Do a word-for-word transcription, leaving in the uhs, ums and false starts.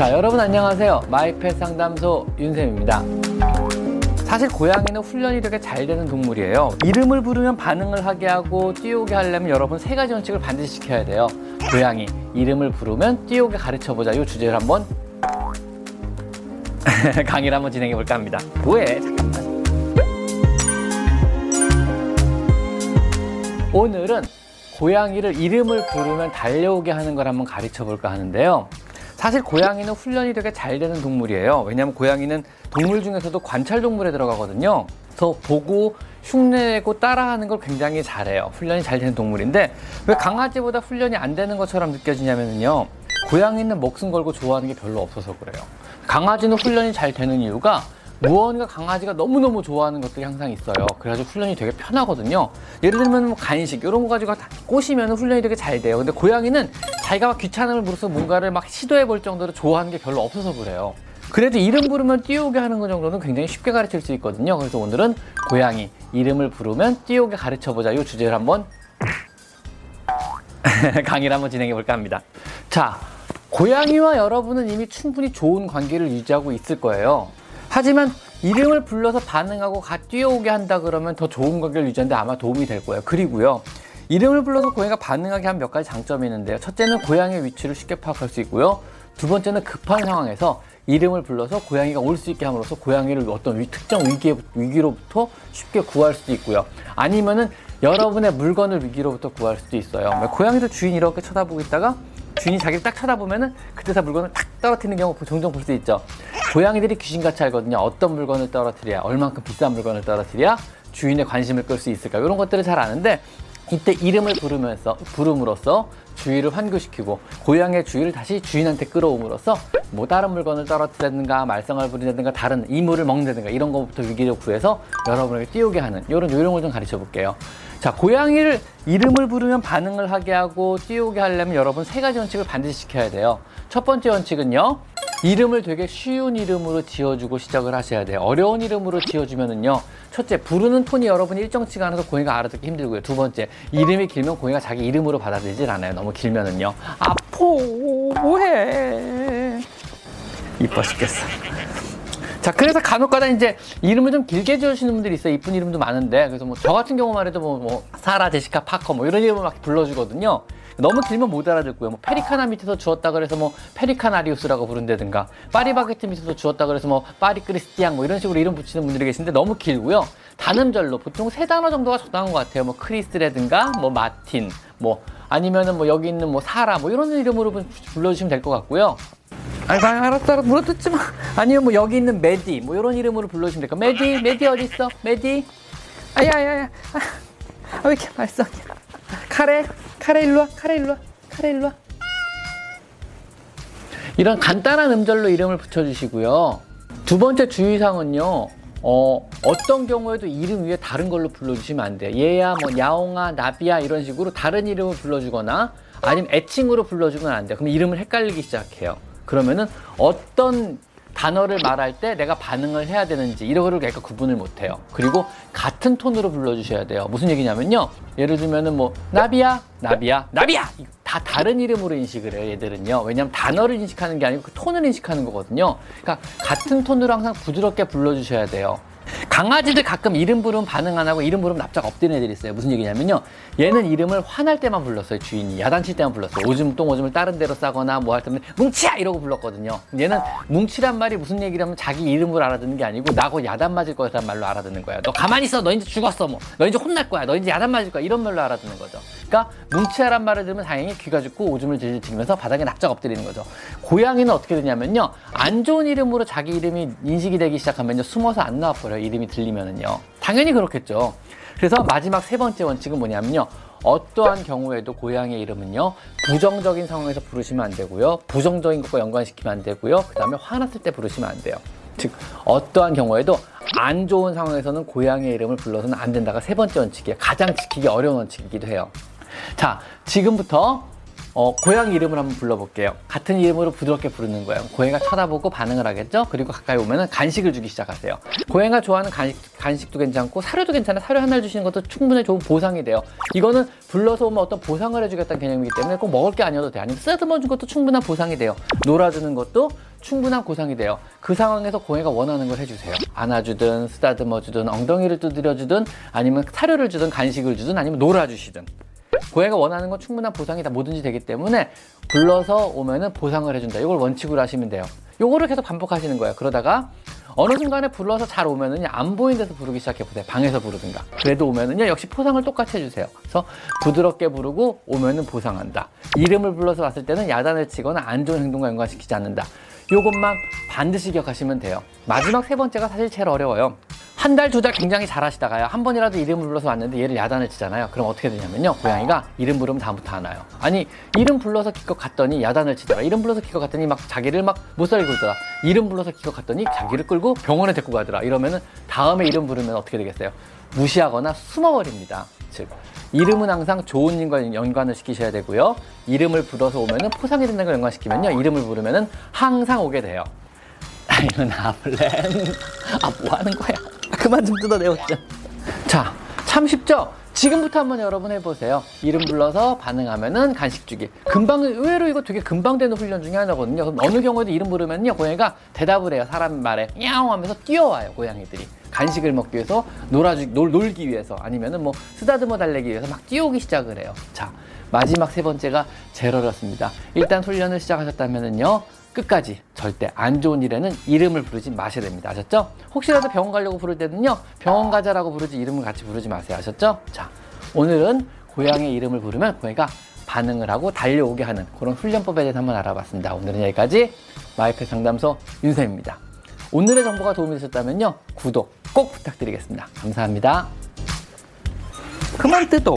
자, 여러분 안녕하세요. 마이펫 상담소 윤쌤입니다. 사실 고양이는 훈련이 되게 잘 되는 동물이에요. 이름을 부르면 반응을 하게 하고 뛰어오게 하려면 여러분 세 가지 원칙을 반드시 지켜야 돼요. 고양이, 이름을 부르면 뛰어오게 가르쳐보자. 이 주제를 한번 강의를 한번 진행해볼까 합니다. 뭐해? 잠깐만. 오늘은 고양이를 이름을 부르면 달려오게 하는 걸 한번 가르쳐볼까 하는데요. 사실 고양이는 훈련이 되게 잘 되는 동물이에요. 왜냐하면 고양이는 동물 중에서도 관찰동물에 들어가거든요. 그래서 보고 흉내내고 따라하는 걸 굉장히 잘해요. 훈련이 잘 되는 동물인데 왜 강아지보다 훈련이 안 되는 것처럼 느껴지냐면요, 고양이는 목숨 걸고 좋아하는 게 별로 없어서 그래요. 강아지는 훈련이 잘 되는 이유가 무언가 강아지가 너무너무 좋아하는 것들이 항상 있어요. 그래서 훈련이 되게 편하거든요. 예를 들면 뭐 간식 이런 거 가지고 꼬시면 훈련이 되게 잘 돼요. 근데 고양이는 자기가 막 귀찮음을 부려서 뭔가를 막 시도해 볼 정도로 좋아하는 게 별로 없어서 그래요. 그래도 이름 부르면 뛰어오게 하는 것 정도는 굉장히 쉽게 가르칠 수 있거든요. 그래서 오늘은 고양이, 이름을 부르면 뛰어오게 가르쳐보자. 이 주제를 한번 강의를 한번 진행해 볼까 합니다. 자, 고양이와 여러분은 이미 충분히 좋은 관계를 유지하고 있을 거예요. 하지만 이름을 불러서 반응하고 가 뛰어오게 한다 그러면 더 좋은 관계를 유지하는데 아마 도움이 될 거예요. 그리고요, 이름을 불러서 고양이가 반응하게 한 몇 가지 장점이 있는데요. 첫째는 고양이의 위치를 쉽게 파악할 수 있고요. 두 번째는 급한 상황에서 이름을 불러서 고양이가 올 수 있게 함으로써 고양이를 어떤 특정 위기에, 위기로부터 쉽게 구할 수도 있고요. 아니면은 여러분의 물건을 위기로부터 구할 수도 있어요. 고양이도 주인 이렇게 쳐다보고 있다가 주인이 자기를 딱 쳐다보면은 그때서 물건을 탁 떨어뜨리는 경우 종종 볼 수 있죠. 고양이들이 귀신같이 알거든요. 어떤 물건을 떨어뜨려야, 얼만큼 비싼 물건을 떨어뜨려야 주인의 관심을 끌 수 있을까, 이런 것들을 잘 아는데, 이때 이름을 부르면서, 부름으로써 주의를 환기시키고 고양이의 주의를 다시 주인한테 끌어옴으로써 뭐 다른 물건을 떨어뜨리든가 말썽을 부린다든가 다른 이물을 먹는다든가 이런 것부터 위기를 구해서 여러분에게 띄우게 하는 이런 요령을 좀 가르쳐 볼게요. 자, 고양이를 이름을 부르면 반응을 하게 하고 띄우게 하려면 여러분 세 가지 원칙을 반드시 지켜야 돼요. 첫 번째 원칙은요, 이름을 되게 쉬운 이름으로 지어주고 시작을 하셔야 돼요. 어려운 이름으로 지어주면은요, 첫째, 부르는 톤이 여러분이 일정치가 않아서 고양이가 알아듣기 힘들고요. 두 번째, 이름이 길면 고양이가 자기 이름으로 받아들이질 않아요. 너무 길면은요. 아포, 뭐해. 이뻐 죽겠어. 자, 그래서 간혹가다 이제 이름을 좀 길게 지어주시는 분들이 있어요. 이쁜 이름도 많은데. 그래서 뭐 저 같은 경우만 해도 뭐, 뭐 사라, 제시카, 파커 뭐 이런 이름을 막 불러주거든요. 너무 길면 못 알아듣고요. 뭐 페리카나 밑에서 주웠다 그래서 뭐 페리카나리우스라고 부른다든가, 파리바게트 밑에서 주웠다 그래서 뭐 파리크리스티앙 뭐 이런 식으로 이름 붙이는 분들이 계신데 너무 길고요. 단음절로 보통 세 단어 정도가 적당한 것 같아요. 뭐 크리스라든가 뭐 마틴 뭐 아니면은 뭐 여기 있는 뭐 사라 뭐 이런 이름으로 불러주시면 될 것 같고요. 아니, 알았어, 알았어, 물어뜯지 마. 아니면 뭐 여기 있는 메디 뭐 이런 이름으로 불러주시면 될까. 메디, 메디 어디 있어? 메디. 아야, 아야, 아야. 아, 왜 이렇게 말썽이야. 카레. 카레 일로와, 카레 일로와, 카레 일로와. 이런 간단한 음절로 이름을 붙여주시고요. 두 번째 주의사항은요, 어, 어떤 경우에도 이름 위에 다른 걸로 불러주시면 안 돼요. 얘야, 뭐, 야옹아, 나비야, 이런 식으로 다른 이름을 불러주거나 아니면 애칭으로 불러주면 안 돼요. 그럼 이름을 헷갈리기 시작해요. 그러면은 어떤 단어를 말할 때 내가 반응을 해야 되는지 이런 거를 약간 구분을 못해요. 그리고 같은 톤으로 불러주셔야 돼요. 무슨 얘기냐면요, 예를 들면은 뭐 나비야, 나비야, 나비야, 다 다른 이름으로 인식을 해요. 얘들은요. 왜냐하면 단어를 인식하는 게 아니고 그 톤을 인식하는 거거든요. 그러니까 같은 톤으로 항상 부드럽게 불러주셔야 돼요. 강아지들 가끔 이름 부르면 반응 안 하고 이름 부르면 납작 엎드리는 애들이 있어요. 무슨 얘기냐면요, 얘는 이름을 화날 때만 불렀어요. 주인이 야단칠 때만 불렀어요. 오줌 똥오줌을 다른 데로 싸거나 뭐 할 때면 뭉치야 이러고 불렀거든요. 얘는 뭉치란 말이 무슨 얘기냐면 자기 이름으로 알아듣는 게 아니고 나고 야단 맞을 거란 말로 알아듣는 거예요. 너 가만히 있어, 너 이제 죽었어, 뭐 너 이제 혼날 거야, 너 이제 야단 맞을 거야, 이런 말로 알아듣는 거죠. 그러니까 뭉치야란 말을 들으면 당연히 귀가 죽고 오줌을 질질 지르면서 바닥에 납작 엎드리는 거죠. 고양이는 어떻게 되냐면요, 안 좋은 이름으로 자기 이름이 인식이 되기 시작하면요, 숨어서 안 나와 버려요. 이름이 들리면은요. 당연히 그렇겠죠. 그래서 마지막 세 번째 원칙은 뭐냐면요, 어떠한 경우에도 고양이의 이름은요, 부정적인 상황에서 부르시면 안 되고요, 부정적인 것과 연관시키면 안 되고요, 그 다음에 화났을 때 부르시면 안 돼요. 즉, 어떠한 경우에도 안 좋은 상황에서는 고양이의 이름을 불러서는 안 된다가 세 번째 원칙이에요. 가장 지키기 어려운 원칙이기도 해요. 자, 지금부터 어, 고양이 이름을 한번 불러볼게요. 같은 이름으로 부드럽게 부르는 거예요. 고양이가 쳐다보고 반응을 하겠죠? 그리고 가까이 오면은 간식을 주기 시작하세요. 고양이가 좋아하는 간식, 간식도 괜찮고 사료도 괜찮아요. 사료 하나를 주시는 것도 충분히 좋은 보상이 돼요. 이거는 불러서 오면 어떤 보상을 해주겠다는 개념이기 때문에 꼭 먹을 게 아니어도 돼요. 아니면 쓰다듬어 준 것도 충분한 보상이 돼요. 놀아주는 것도 충분한 보상이 돼요. 그 상황에서 고양이가 원하는 걸 해주세요. 안아주든 쓰다듬어주든 엉덩이를 두드려주든 아니면 사료를 주든 간식을 주든 아니면 놀아주시든 고양이가 원하는 건 충분한 보상이 다 뭐든지 되기 때문에 불러서 오면은 보상을 해준다. 이걸 원칙으로 하시면 돼요. 요거를 계속 반복하시는 거예요. 그러다가 어느 순간에 불러서 잘 오면은요, 안 보이는 데서 부르기 시작해보세요. 방에서 부르든가. 그래도 오면은요, 역시 포상을 똑같이 해주세요. 그래서 부드럽게 부르고 오면은 보상한다. 이름을 불러서 왔을 때는 야단을 치거나 안 좋은 행동과 연관시키지 않는다. 요것만 반드시 기억하시면 돼요. 마지막 세 번째가 사실 제일 어려워요. 한 달, 두 달 굉장히 잘 하시다가요, 한 번이라도 이름을 불러서 왔는데 얘를 야단을 치잖아요. 그럼 어떻게 되냐면요, 고양이가 이름 부르면 다음부터 안 와요. 아니, 이름 불러서 기껏 갔더니 야단을 치더라. 이름 불러서 기껏 갔더니 막 자기를 막 못 살리고 있더라. 이름 불러서 기껏 갔더니 자기를 끌고 병원에 데리고 가더라. 이러면은 다음에 이름 부르면 어떻게 되겠어요? 무시하거나 숨어버립니다. 즉, 이름은 항상 좋은 일과 연관을 시키셔야 되고요, 이름을 불러서 오면은 포상이 된다는 걸 연관시키면요, 이름을 부르면은 항상 오게 돼요. 일어나 볼래? 아, 뭐 하는 거야? 그만 좀 뜯어내고 있죠. 자, 참 쉽죠? 지금부터 한번 여러분 해보세요. 이름 불러서 반응하면은 간식 주기. 금방, 의외로 이거 되게 금방 되는 훈련 중에 하나거든요. 그럼 어느 경우에도 이름 부르면요, 고양이가 대답을 해요. 사람 말에 야옹 하면서 뛰어와요, 고양이들이. 간식을 먹기 위해서, 놀아주, 놀, 놀기 위해서, 아니면은 뭐 쓰다듬어 달래기 위해서 막 뛰어오기 시작을 해요. 자, 마지막 세 번째가 제일 어렵습니다. 일단 훈련을 시작하셨다면은요, 끝까지 절대 안 좋은 일에는 이름을 부르지 마셔야 됩니다. 아셨죠? 혹시라도 병원 가려고 부를 때는요, 병원 가자라고 부르지 이름을 같이 부르지 마세요. 아셨죠? 자, 오늘은 고양이의 이름을 부르면 고양이가 반응을 하고 달려오게 하는 그런 훈련법에 대해서 한번 알아봤습니다. 오늘은 여기까지 마이펫 상담소 윤쌤입니다. 오늘의 정보가 도움이 되셨다면요, 구독 꼭 부탁드리겠습니다. 감사합니다. 그만 뜯어.